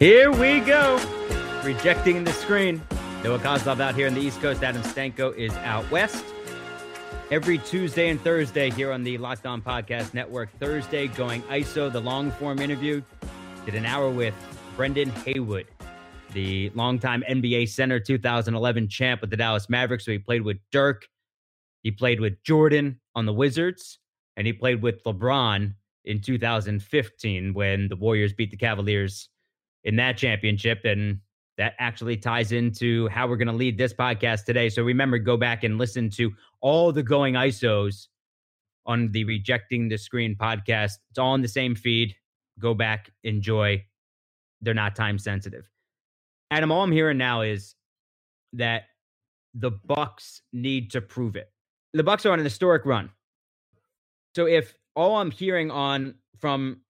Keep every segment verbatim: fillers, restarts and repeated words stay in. Here we go. Rejecting the screen. Noah Kozlov out here on the East Coast. Adam Stanko is out west. Every Tuesday and Thursday here on the Locked On Podcast Network. Thursday going I S O, the long-form interview. Did an hour with Brendan Haywood, the longtime N B A center, two thousand eleven champ with the Dallas Mavericks. So he played with Dirk. He played with Jordan on the Wizards. And he played with LeBron in two thousand fifteen when the Warriors beat the Cavaliers in that championship. And that actually ties into how we're going to lead this podcast today. So remember, go back and listen to all the going I S Os on the Rejecting the Screen podcast. It's all in the same feed. Go back, enjoy. They're not time sensitive. Adam, all I'm hearing now is that the Bucks need to prove it. The Bucks are on an historic run. So if all I'm hearing on from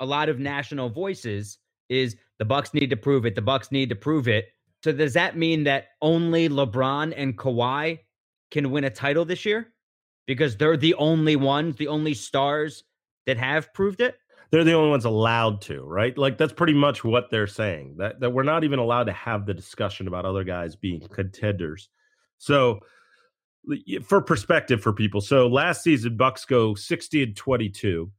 a lot of national voices is the Bucks need to prove it. The Bucks need to prove it. So does that mean that only LeBron and Kawhi can win a title this year? Because they're the only ones, the only stars that have proved it? They're the only ones allowed to, right? Like, that's pretty much what they're saying, that, that we're not even allowed to have the discussion about other guys being contenders. So for perspective for people, so last season, Bucks go sixty and twenty-two,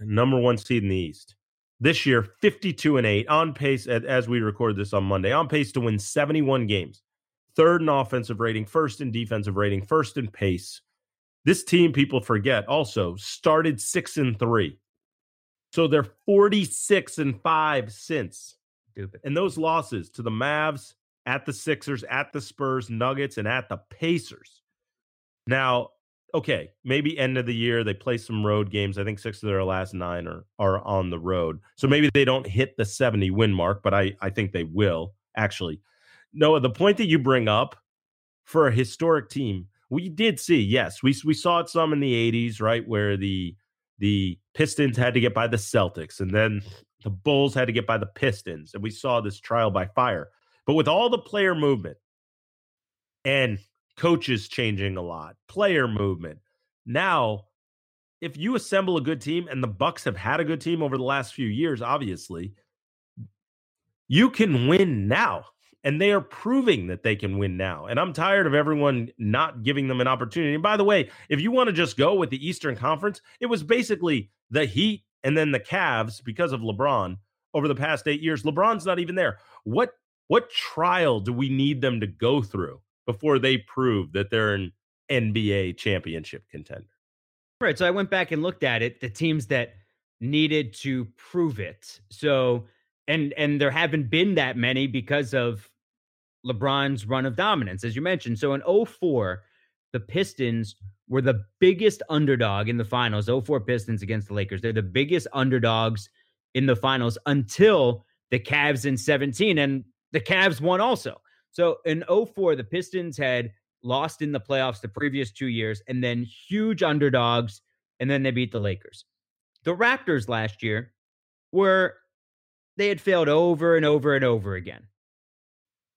number one seed in the East. This year, fifty-two and eight, on pace, as we record this on Monday, on pace to win seventy-one games. Third in offensive rating, first in defensive rating, first in pace. This team, people forget, also started six and three. So they're forty-six and five since. Stupid. And those losses to the Mavs, at the Sixers, at the Spurs, Nuggets, and at the Pacers. Now, okay, maybe end of the year, they play some road games. I think six of their last nine are, are on the road. So maybe they don't hit the seventy win mark, but I, I think they will, actually. Noah, the point that you bring up for a historic team, we did see, yes, we we saw it some in the eighties, right, where the the Pistons had to get by the Celtics, and then the Bulls had to get by the Pistons, and we saw this trial by fire. But with all the player movement and coaches changing a lot, player movement. Now, if you assemble a good team, and the Bucks have had a good team over the last few years, obviously, you can win now. And they are proving that they can win now. And I'm tired of everyone not giving them an opportunity. And by the way, if you want to just go with the Eastern Conference, it was basically the Heat and then the Cavs because of LeBron over the past eight years. LeBron's not even there. What what trial do we need them to go through before they prove that they're an N B A championship contender? Right. So I went back and looked at it, the teams that needed to prove it. So, and, and there haven't been that many because of LeBron's run of dominance, as you mentioned. So in oh four, the Pistons were the biggest underdog in the finals. oh four Pistons against the Lakers. They're the biggest underdogs in the finals until the Cavs in seventeen, and the Cavs won also. So in oh four, the Pistons had lost in the playoffs the previous two years and then huge underdogs, and then they beat the Lakers. The Raptors last year were, they had failed over and over and over again.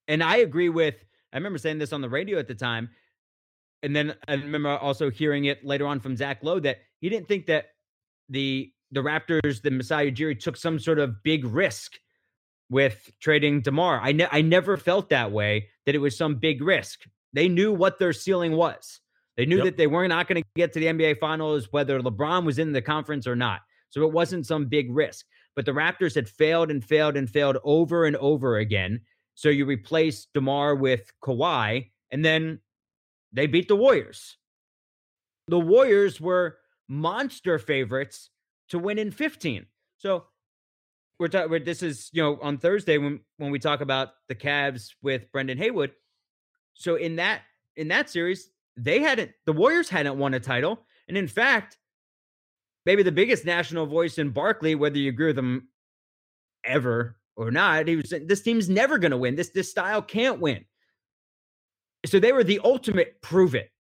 And I agree with, I remember saying this on the radio at the time, and then I remember also hearing it later on from Zach Lowe that he didn't think that the the Raptors, the Masai Ujiri, took some sort of big risk with trading DeMar. I, ne- I never felt that way, that it was some big risk. They knew what their ceiling was. They knew yep. that they were not going to get to the N B A Finals, whether LeBron was in the conference or not. So it wasn't some big risk. But the Raptors had failed and failed and failed over and over again. So you replace DeMar with Kawhi, and then they beat the Warriors. The Warriors were monster favorites to win in fifteen. So We're, ta- we're this is, you know, on Thursday when, when we talk about the Cavs with Brendan Haywood. So in that in that series, they hadn't the Warriors hadn't won a title. And in fact, maybe the biggest national voice in Barkley, whether you agree with him ever or not, he was saying, this team's never going to win. This this style can't win. So they were the ultimate prove it.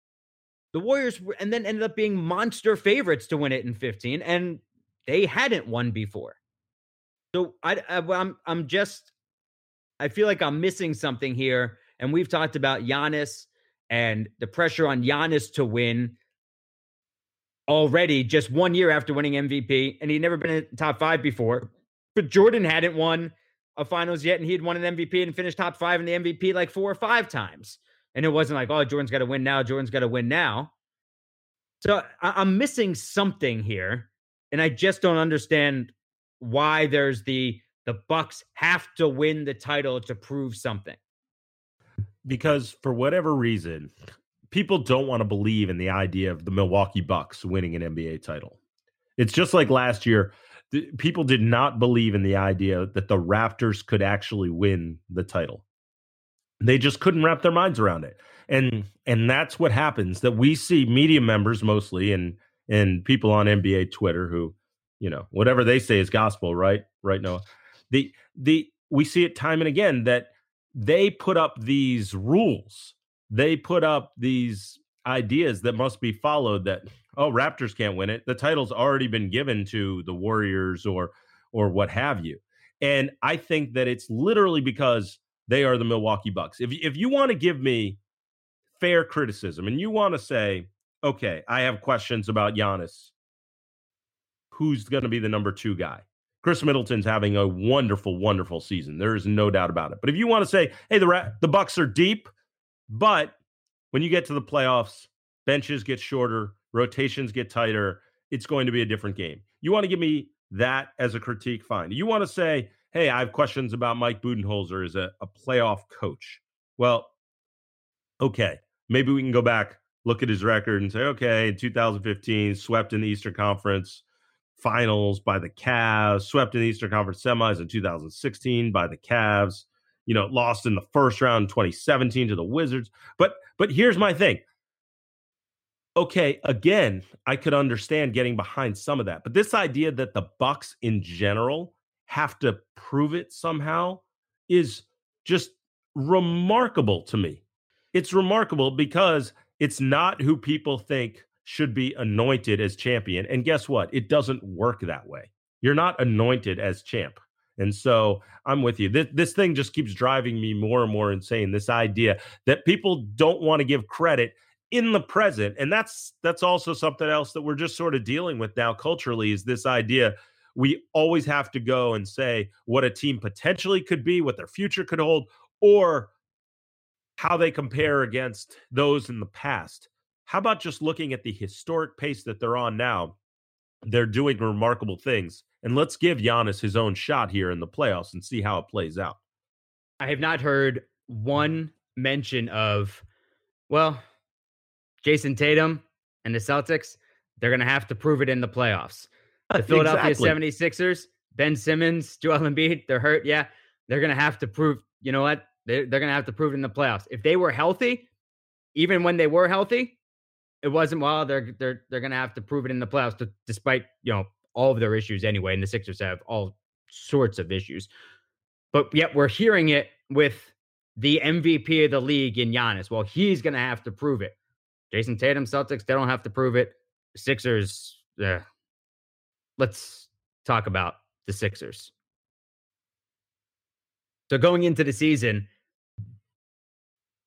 The Warriors were, and then ended up being monster favorites to win it in fifteen, and they hadn't won before. So I, I, I'm I'm just, I feel like I'm missing something here. And we've talked about Giannis and the pressure on Giannis to win already just one year after winning M V P. And he'd never been in the top five before. But Jordan hadn't won. of finals yet, and he had won an M V P and finished top five in the M V P like four or five times. And it wasn't like, oh, Jordan's got to win now. Jordan's got to win now. So I- I'm missing something here, and I just don't understand why there's the the Bucks have to win the title to prove something. Because for whatever reason, people don't want to believe in the idea of the Milwaukee Bucks winning an N B A title. It's just like last year. Th- people did not believe in the idea that the Raptors could actually win the title. They just couldn't wrap their minds around it. And and that's what happens, that we see media members mostly and and people on N B A Twitter who, you know, whatever they say is gospel, right? Right, Noah? The the we see it time and again that they put up these rules. They put up these ideas that must be followed that, oh, Raptors can't win it. The title's already been given to the Warriors or or what have you. And I think that it's literally because they are the Milwaukee Bucks. If, if you want to give me fair criticism and you want to say, okay, I have questions about Giannis, who's going to be the number two guy? Chris Middleton's having a wonderful, wonderful season. There is no doubt about it. But if you want to say, hey, the Ra- the Bucks are deep, but when you get to the playoffs, benches get shorter, rotations get tighter, it's going to be a different game. You want to give me that as a critique? Fine. You want to say, hey, I have questions about Mike Budenholzer as a, a playoff coach. Well, okay, maybe we can go back, look at his record and say, okay, in two thousand fifteen, swept in the Eastern Conference Finals by the Cavs, swept in the Eastern Conference Semis in two thousand sixteen by the Cavs, you know, lost in the first round in twenty seventeen to the Wizards. But but here's my thing. Okay, again, I could understand getting behind some of that. But this idea that the Bucks in general have to prove it somehow is just remarkable to me. It's remarkable because it's not who people think should be anointed as champion. And guess what? It doesn't work that way. You're not anointed as champ. And so I'm with you. This, this thing just keeps driving me more and more insane, this idea that people don't want to give credit in the present. And that's that's also something else that we're just sort of dealing with now culturally, is this idea we always have to go and say what a team potentially could be, what their future could hold, or how they compare against those in the past. How about just looking at the historic pace that they're on now? They're doing remarkable things. And let's give Giannis his own shot here in the playoffs and see how it plays out. I have not heard one mention of, well, Jason Tatum and the Celtics, they're going to have to prove it in the playoffs. The Philadelphia exactly. seventy-sixers, Ben Simmons, Joel Embiid, they're hurt. Yeah, they're going to have to prove, you know what? They're, they're going to have to prove it in the playoffs. If they were healthy, even when they were healthy, it wasn't, well, they're they're they're going to have to prove it in the playoffs to, despite, you know, all of their issues anyway. And the Sixers have all sorts of issues. But yet we're hearing it with the M V P of the league in Giannis. Well, he's going to have to prove it. Jason Tatum, Celtics, they don't have to prove it. Sixers, yeah. Let's talk about the Sixers. So going into the season,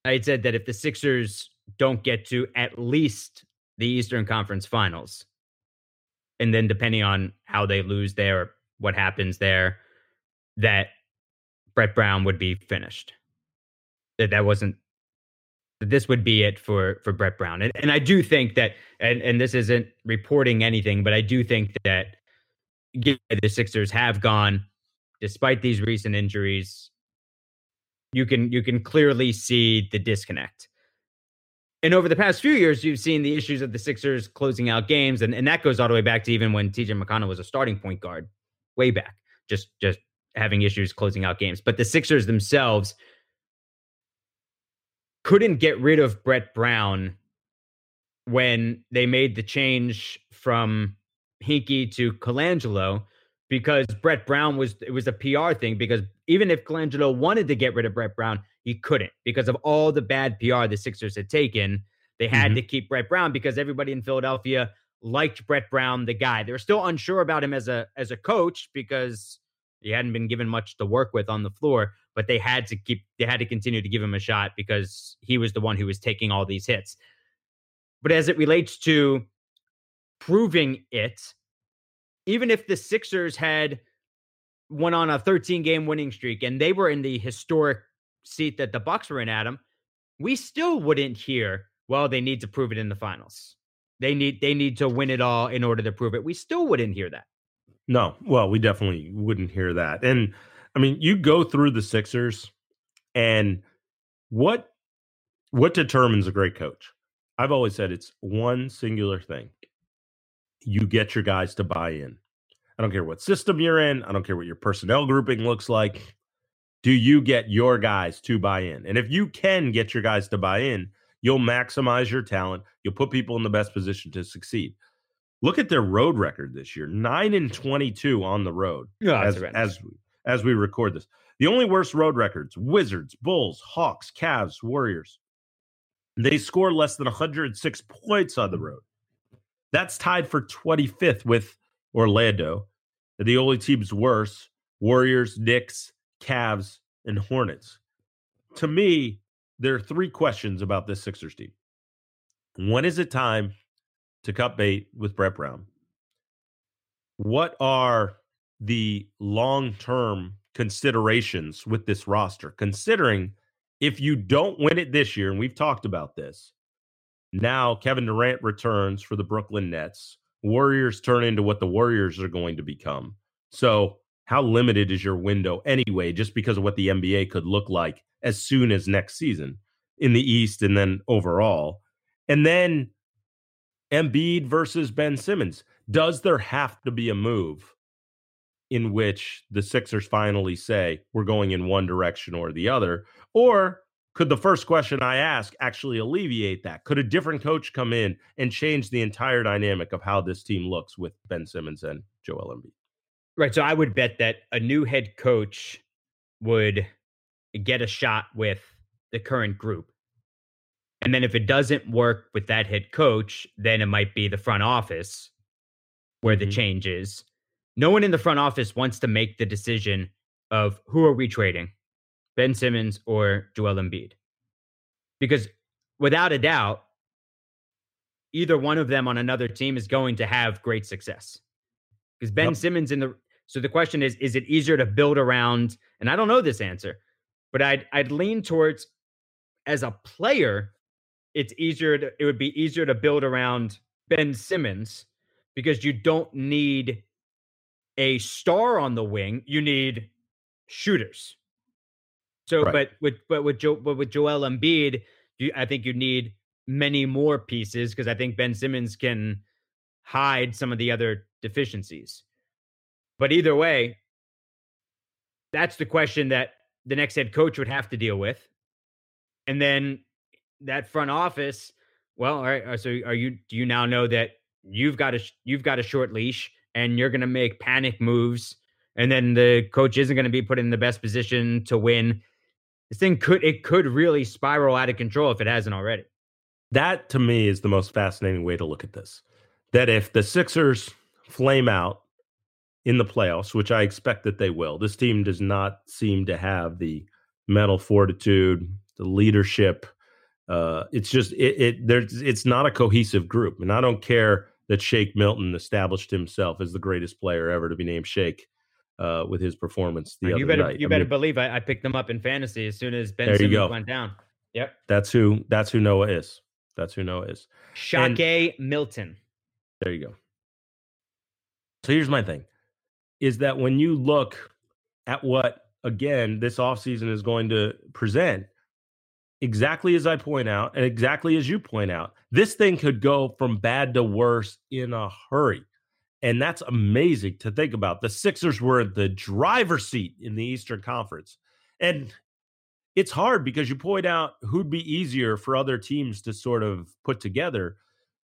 I had said that if the Sixers don't get to at least the Eastern Conference Finals, and then depending on how they lose there, or what happens there, that Brett Brown would be finished. That that wasn't, that this would be it for, for Brett Brown. And, and I do think that, and, and this isn't reporting anything, but I do think that the Sixers have gone, despite these recent injuries, you can you can clearly see the disconnect. And over the past few years, you've seen the issues of the Sixers closing out games, and, and that goes all the way back to even when T J McConnell was a starting point guard, way back, just just having issues closing out games. But the Sixers themselves couldn't get rid of Brett Brown when they made the change from Hinkie to Colangelo, because Brett Brown was, it was a P R thing, because even if Colangelo wanted to get rid of Brett Brown, he couldn't because of all the bad P R the Sixers had taken. They had mm-hmm. to keep Brett Brown because everybody in Philadelphia liked Brett Brown, the guy. They were still unsure about him as a, as a coach because he hadn't been given much to work with on the floor, but they had to keep, they had to continue to give him a shot because he was the one who was taking all these hits. But as it relates to proving it, even if the Sixers had went on a thirteen-game winning streak, and they were in the historic seat that the Bucks were in, Adam, we still wouldn't hear, well, they need to prove it in the finals. They need they need to win it all in order to prove it. We still wouldn't hear that. No, well, we definitely wouldn't hear that. And, I mean, you go through the Sixers, and what what determines a great coach? I've always said it's one singular thing. You get your guys to buy in. I don't care what system you're in. I don't care what your personnel grouping looks like. Do you get your guys to buy in? And if you can get your guys to buy in, you'll maximize your talent. You'll put people in the best position to succeed. Look at their road record this year. nine and twenty-two on the road oh, as, as, as we record this. The only worst road records, Wizards, Bulls, Hawks, Cavs, Warriors. They score less than one hundred six points on the road. That's tied for twenty-fifth with Orlando. The only teams worse, Warriors, Knicks, Cavs, and Hornets. To me, there are three questions about this Sixers team. When is it time to cut bait with Brett Brown? What are the long-term considerations with this roster? Considering if you don't win it this year, and we've talked about this, now Kevin Durant returns for the Brooklyn Nets. Warriors turn into what the Warriors are going to become. So how limited is your window anyway, just because of what the N B A could look like as soon as next season in the East and then overall? And then Embiid versus Ben Simmons. Does there have to be a move in which the Sixers finally say we're going in one direction or the other? Or could the first question I ask actually alleviate that? Could a different coach come in and change the entire dynamic of how this team looks with Ben Simmons and Joel Embiid? Right. So I would bet that a new head coach would get a shot with the current group. And then if it doesn't work with that head coach, then it might be the front office where the mm-hmm. change is. No one in the front office wants to make the decision of who are we trading? Ben Simmons or Joel Embiid. Because without a doubt, either one of them on another team is going to have great success. Because Ben yep. Simmons in the... So the question is, is it easier to build around... And I don't know this answer, but I'd, I'd lean towards, as a player, it's easier to, it would be easier to build around Ben Simmons because you don't need a star on the wing. You need shooters. So, right. but with but with jo- but with Joel Embiid, you, I think you need many more pieces because I think Ben Simmons can hide some of the other deficiencies. But either way, that's the question that the next head coach would have to deal with, and then that front office. Well, all right. So, are you? Do you now know that you've got a you've got a short leash, and you're going to make panic moves, and then the coach isn't going to be put in the best position to win. This thing could, it could really spiral out of control if it hasn't already. That to me is the most fascinating way to look at this. That if the Sixers flame out in the playoffs, which I expect that they will, this team does not seem to have the mental fortitude, the leadership. Uh, it's just, it, it there's, it's not a cohesive group. And I don't care that Shake Milton established himself as the greatest player ever to be named Shake. Uh, with his performance the and other you better, night. You I better mean, believe I, I picked them up in fantasy as soon as Ben Simmons went down. Yep. That's who That's who Noah is. That's who Noah is. Shake Milton. There you go. So here's my thing, is that when you look at what, again, this offseason is going to present, exactly as I point out, and exactly as you point out, this thing could go from bad to worse in a hurry. And that's amazing to think about. The Sixers were the driver's seat in the Eastern Conference. And it's hard because you point out who'd be easier for other teams to sort of put together.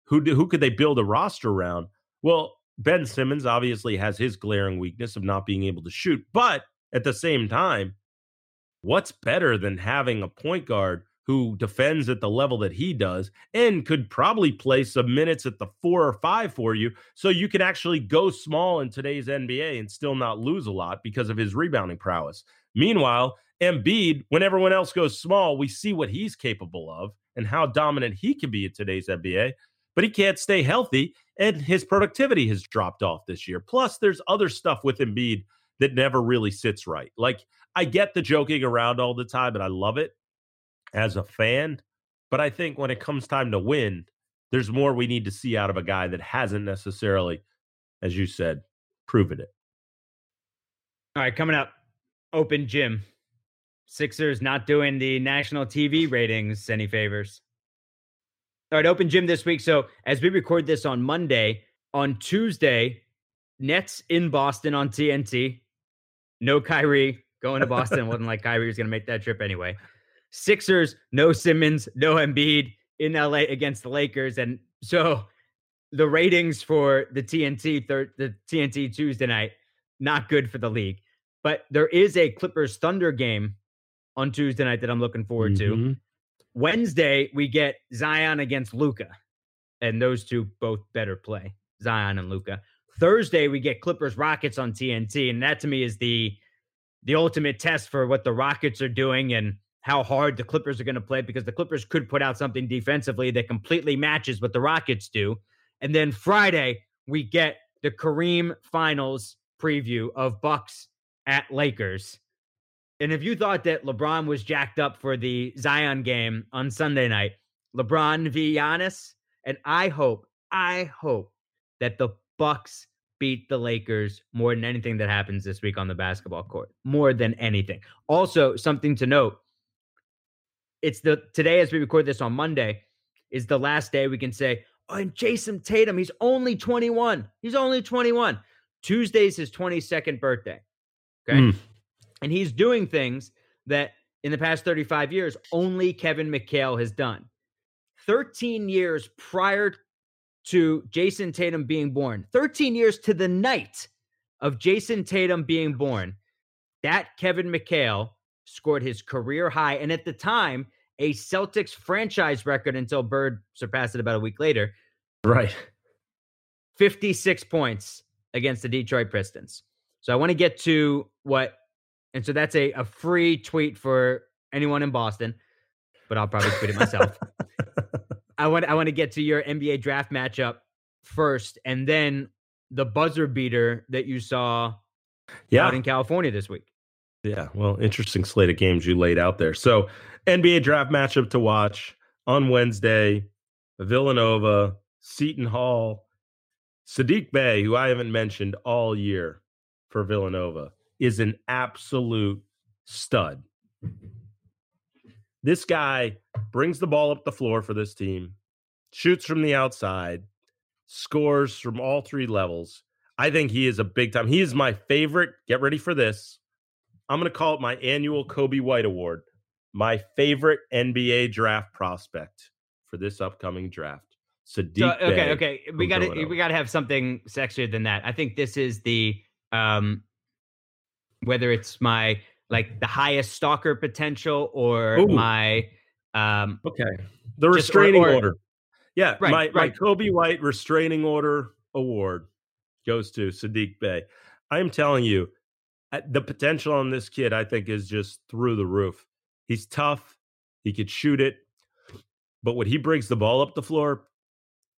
Who do, who could they build a roster around? Well, Ben Simmons obviously has his glaring weakness of not being able to shoot. But at the same time, what's better than having a point guard who defends at the level that he does and could probably play some minutes at the four or five for you, so you can actually go small in today's N B A and still not lose a lot because of his rebounding prowess. Meanwhile, Embiid, when everyone else goes small, we see what he's capable of and how dominant he can be in today's N B A, but he can't stay healthy, and his productivity has dropped off this year. Plus, there's other stuff with Embiid that never really sits right. Like, I get the joking around all the time, and I love it as a fan. But I think when it comes time to win, there's more we need to see out of a guy that hasn't necessarily, as you said, proven it. All right, coming up, open gym. Sixers not doing the national T V ratings any favors. All right, open gym this week. So as we record this on Monday, on Tuesday, Nets in Boston on T N T. No Kyrie. Going to Boston. Wasn't like Kyrie was going to make that trip anyway. Sixers, no Simmons, no Embiid in L A against the Lakers. And so the ratings for the T N T thir- the T N T Tuesday night, not good for the league. But there is a Clippers Thunder game on Tuesday night that I'm looking forward mm-hmm. to. Wednesday, we get Zion against Luka. And those two both better play, Zion and Luka. Thursday, we get Clippers Rockets on T N T. And that to me is the the ultimate test for what the Rockets are doing and how hard the Clippers are going to play, because the Clippers could put out something defensively that completely matches what the Rockets do. And then Friday, we get the Kareem Finals preview of Bucks at Lakers. And if you thought that LeBron was jacked up for the Zion game on Sunday night, LeBron v. Giannis, and I hope, I hope that the Bucks beat the Lakers more than anything that happens this week on the basketball court, more than anything. Also, something to note, it's the today as we record this on Monday is the last day we can say, oh, and Jason Tatum, he's only twenty-one. He's only twenty-one. Tuesday's his twenty-second birthday. Okay. Mm. And he's doing things that in the past thirty-five years, only Kevin McHale has done. thirteen years prior to Jason Tatum being born, thirteen years to the night of Jason Tatum being born, that Kevin McHale scored his career high. And at the time, a Celtics franchise record until Bird surpassed it about a week later. Right. fifty-six points against the Detroit Pistons. So I want to get to what, and so that's a, a free tweet for anyone in Boston, but I'll probably tweet it myself. I want I want to get to your N B A draft matchup first, and then the buzzer beater that you saw yeah. out in California this week. Yeah, well, interesting slate of games you laid out there. So N B A draft matchup to watch on Wednesday, Villanova, Seton Hall, Sadiq Bey, who I haven't mentioned all year for Villanova, is an absolute stud. This guy brings the ball up the floor for this team, shoots from the outside, scores from all three levels. I think he is a big time. He is my favorite. Get ready for this. I'm going to call it my annual Coby White Award, my favorite N B A draft prospect for this upcoming draft. Sadiq so, okay, Bey okay. We got to we got to have something sexier than that. I think this is the um, whether it's my like the highest stalker potential or Ooh. my um, okay the restraining or, or, order. Yeah, right, my right. my Coby White restraining order award goes to Sadiq Bey. I am telling you, the potential on this kid, I think, is just through the roof. He's tough. He could shoot it. But when he brings the ball up the floor,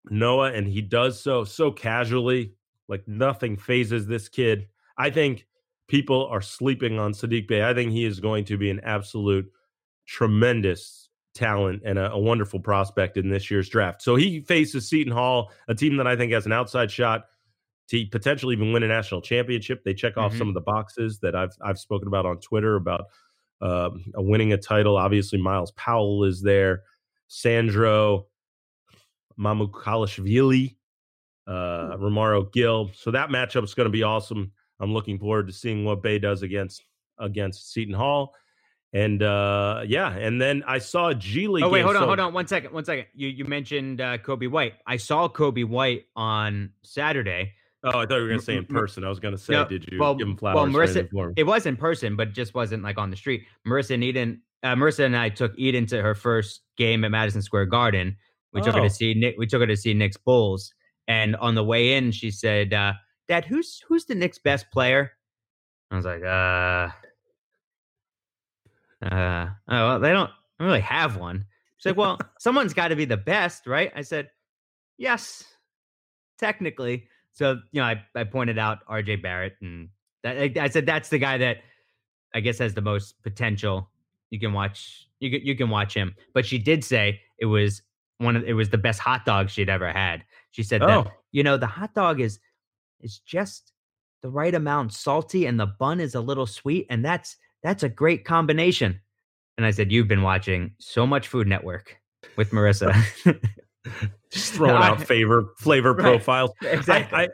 Noah, and he does so, so casually, like nothing phases this kid. I think people are sleeping on Sadiq Bey. I think he is going to be an absolute tremendous talent and a, a wonderful prospect in this year's draft. So he faces Seton Hall, a team that I think has an outside shot to potentially even win a national championship. They check off mm-hmm. some of the boxes that I've I've spoken about on Twitter about um, winning a title. Obviously, Miles Powell is there. Sandro Mamukalashvili, uh, Romaro Gill. So that matchup is going to be awesome. I'm looking forward to seeing what Bey does against against Seton Hall. And, uh, yeah, and then I saw a G League game. Oh, wait, game, hold on, so- hold on. One second, one second. You, you mentioned uh, Coby White. I saw Coby White on Saturday. Oh, I thought you were going to say in person. I was going to say, no, did you well, give him flowers? Well, Marissa, it was in person, but just wasn't like on the street. Marissa and Eden, uh, Marissa and I took Eden to her first game at Madison Square Garden. We oh. took her to see Nick. We took her to see Knicks Bulls, and on the way in, she said, uh, "Dad, who's who's the Knicks' best player?" I was like, "Uh, uh, oh, well, they don't really have one." She's like, "Well, someone's got to be the best, right?" I said, "Yes, technically." So, you know, I, I pointed out R J Barrett and That, I said that's the guy that I guess has the most potential. You can watch you can, you can watch him. But she did say it was one of it was the best hot dog she'd ever had. She said oh. that you know the hot dog is is just the right amount salty and the bun is a little sweet, and that's that's a great combination. And I said, you've been watching so much Food Network with Marissa. Just throwing no, out I, favor flavor right, profiles. Exactly. I, I,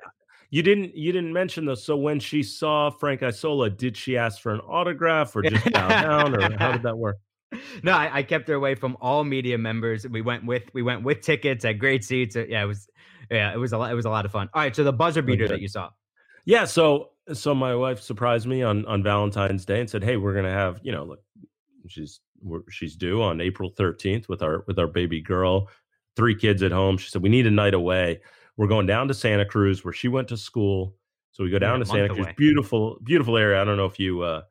You didn't you didn't mention this. So when she saw Frank Isola, did she ask for an autograph or just bow down, or how did that work? No, I, I kept her away from all media members. We went with we went with tickets at great seats. Yeah, it was yeah, it was a lot, it was a lot of fun. All right, so the buzzer beater okay. that you saw. Yeah, so so my wife surprised me on, on Valentine's Day and said, "Hey, we're gonna have you know look, she's we're, she's due on April thirteenth with our with our baby girl, three kids at home." She said, "We need a night away. We're going down to Santa Cruz where she went to school." So we go down yeah, to Santa Cruz, away. beautiful, beautiful area. I don't know if you, uh,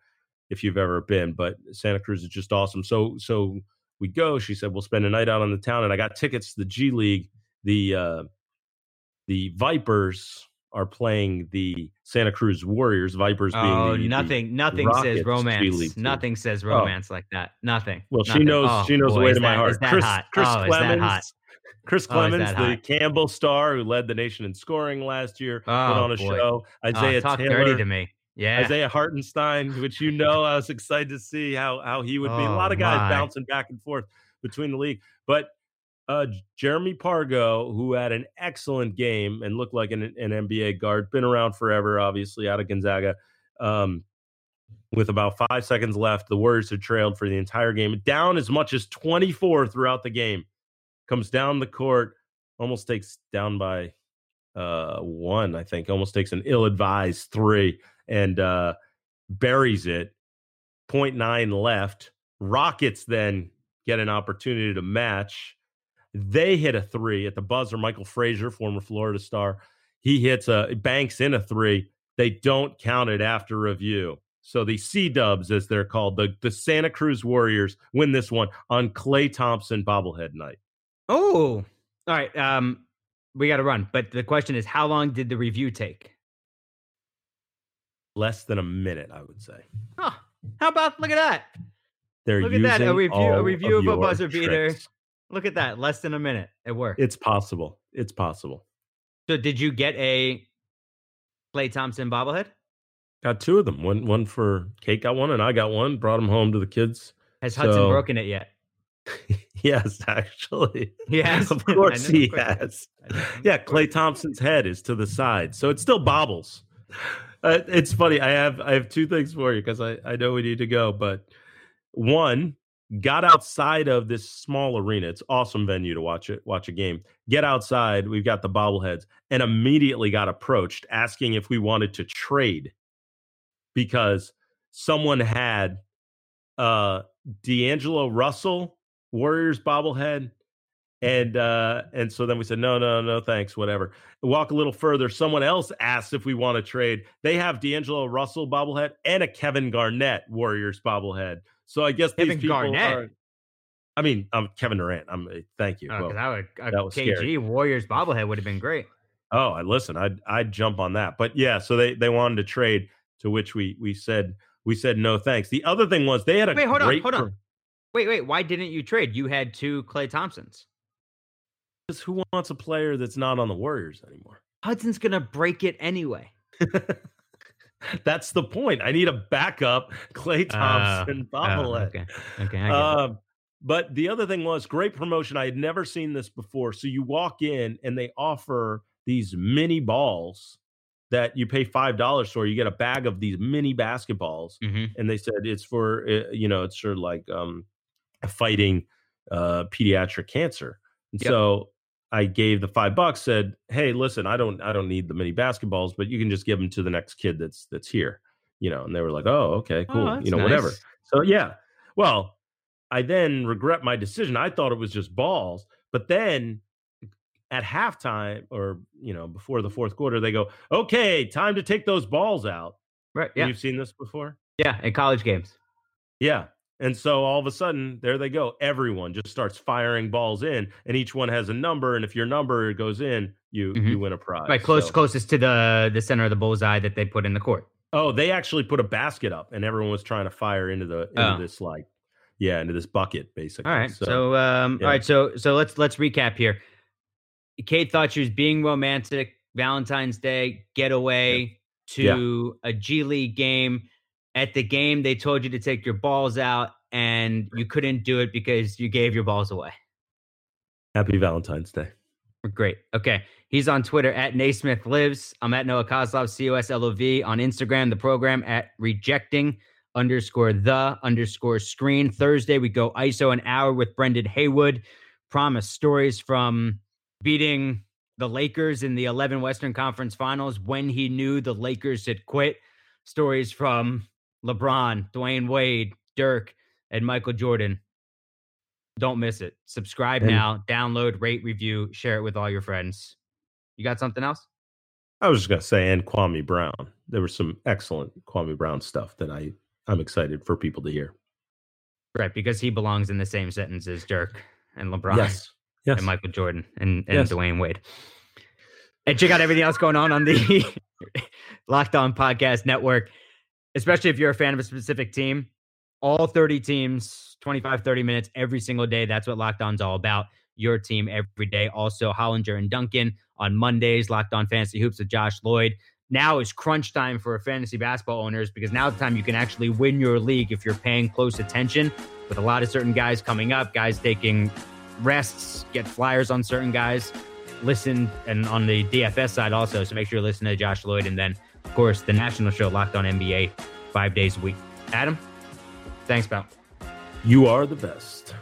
if you've ever been, but Santa Cruz is just awesome. So, so we go, she said, we'll spend a night out on the town, and I got tickets to the G League. The, uh, the Vipers are playing the Santa Cruz Warriors. Vipers being oh, the, nothing, the nothing Rockets says romance. Nothing says romance oh. like that. Nothing. Well, nothing. she knows, oh, she knows boy, the way to that, my heart. Chris, hot? Chris oh, Clemens. Chris Clemens, oh, the Campbell star who led the nation in scoring last year, oh, put on a boy. show. Isaiah oh, talk Taylor, dirty to me. Yeah. Isaiah Hartenstein, which you know I was excited to see how how he would oh, be. A lot of guys my. bouncing back and forth between the league. But uh, Jeremy Pargo, who had an excellent game and looked like an, an N B A guard, been around forever, obviously, out of Gonzaga. Um, with about five seconds left, the Warriors had trailed for the entire game, down as much as twenty-four throughout the game. Comes down the court, almost takes down by uh, one, I think. Almost takes an ill-advised three and uh, buries it. point nine left. Rockets then get an opportunity to match. They hit a three at the buzzer. Michael Frazier, former Florida star, he hits a banks in a three. They don't count it after review. So the C-Dubs, as they're called, the, the Santa Cruz Warriors win this one on Klay Thompson bobblehead night. Oh, all right. Um, we got to run. But the question is, how long did the review take? Less than a minute, I would say. Huh. How about, look at that. They're look at that. A review, a review of, of a buzzer beater. Look at that. Less than a minute. It worked. It's possible. It's possible. So did you get a Klay Thompson bobblehead? Got two of them. One one for Kate got one, and I got one. Brought them home to the kids. Has Hudson so... broken it yet? Yes, actually. Yes, of course he has. Yeah, Klay Thompson's head is to the side, so it still bobbles. Uh, it's funny. I have I have two things for you because I, I know we need to go. But one, got outside of this small arena. It's awesome venue to watch it watch a game. Get outside. We've got the bobbleheads, and immediately got approached asking if we wanted to trade because someone had uh, D'Angelo Russell. Warriors bobblehead, and uh, and so then we said, no, no, no, thanks, whatever. Walk a little further. Someone else asked if we want to trade. They have D'Angelo Russell bobblehead and a Kevin Garnett Warriors bobblehead. So I guess Kevin these people Garnett. Are, I mean, I'm Kevin Durant. I'm thank you. Oh, well, that, would, a that was K G scary. Warriors bobblehead would have been great. Oh, I listen. I'd I'd jump on that. But yeah, so they they wanted to trade, to which we we said we said no thanks. The other thing was they had a wait. Hold great on. Hold on. Wait, wait, why didn't you trade? You had two Klay Thompsons. Because who wants a player that's not on the Warriors anymore? Hudson's going to break it anyway. That's the point. I need a backup Klay Thompson uh, bobblehead. Uh, okay, okay. I get uh, it. But the other thing was, great promotion. I had never seen this before. So you walk in and they offer these mini balls that you pay five dollars for. You get a bag of these mini basketballs. Mm-hmm. And they said it's for, you know, it's sort of like... um. fighting uh pediatric cancer. And yep. So I gave the five bucks, said, hey, listen, I don't I don't need the mini basketballs, but you can just give them to the next kid that's that's here, you know. And they were like, oh, okay, cool, oh, you know, nice. Whatever. So yeah, well, I then regret my decision. I thought it was just balls, but then at halftime, or you know, before the fourth quarter, they go, okay, time to take those balls out, right? Yeah, you've seen this before. Yeah, at college games. Yeah. And so all of a sudden, there they go. Everyone just starts firing balls in, and each one has a number. And if your number goes in, you mm-hmm. you win a prize. Right, close so. closest to the the center of the bullseye that they put in the court. Oh, they actually put a basket up, and everyone was trying to fire into the into oh. this like, yeah, into this bucket basically. All right, so, so um, yeah. all right, so so let's let's recap here. Kate thought she was being romantic. Valentine's Day getaway yeah. to yeah. a G League game. At the game, they told you to take your balls out, and you couldn't do it because you gave your balls away. Happy Valentine's Day. Great. Okay. He's on Twitter at Naismith Lives. I'm at Noah Kozlov, C O S L O V. On Instagram, the program at rejecting underscore the underscore screen. Thursday, we go I S O an hour with Brendan Haywood. Promise stories from beating the Lakers in the eleven Western Conference Finals when he knew the Lakers had quit. Stories from LeBron, Dwayne Wade, Dirk, and Michael Jordan. Don't miss it. Subscribe now, download, rate, review, share it with all your friends. You got something else? I was just going to say, and Kwame Brown. There was some excellent Kwame Brown stuff that I, I'm excited for people to hear. Right, because he belongs in the same sentence as Dirk and LeBron yes. Yes. and Michael Jordan and, and yes. Dwayne Wade. And check out everything else going on on the Locked On Podcast Network, especially if you're a fan of a specific team. All thirty teams, twenty-five, thirty minutes every single day. That's what Locked On's all about. Your team every day. Also, Hollinger and Duncan on Mondays. Locked On Fantasy Hoops with Josh Lloyd. Now is crunch time for fantasy basketball owners because now's the time you can actually win your league if you're paying close attention. With a lot of certain guys coming up, guys taking rests, get flyers on certain guys. Listen, and on the D F S side also. So make sure you listen to Josh Lloyd. And then, of course, the national show, Locked On N B A, five days a week. Adam? Thanks, pal. You are the best.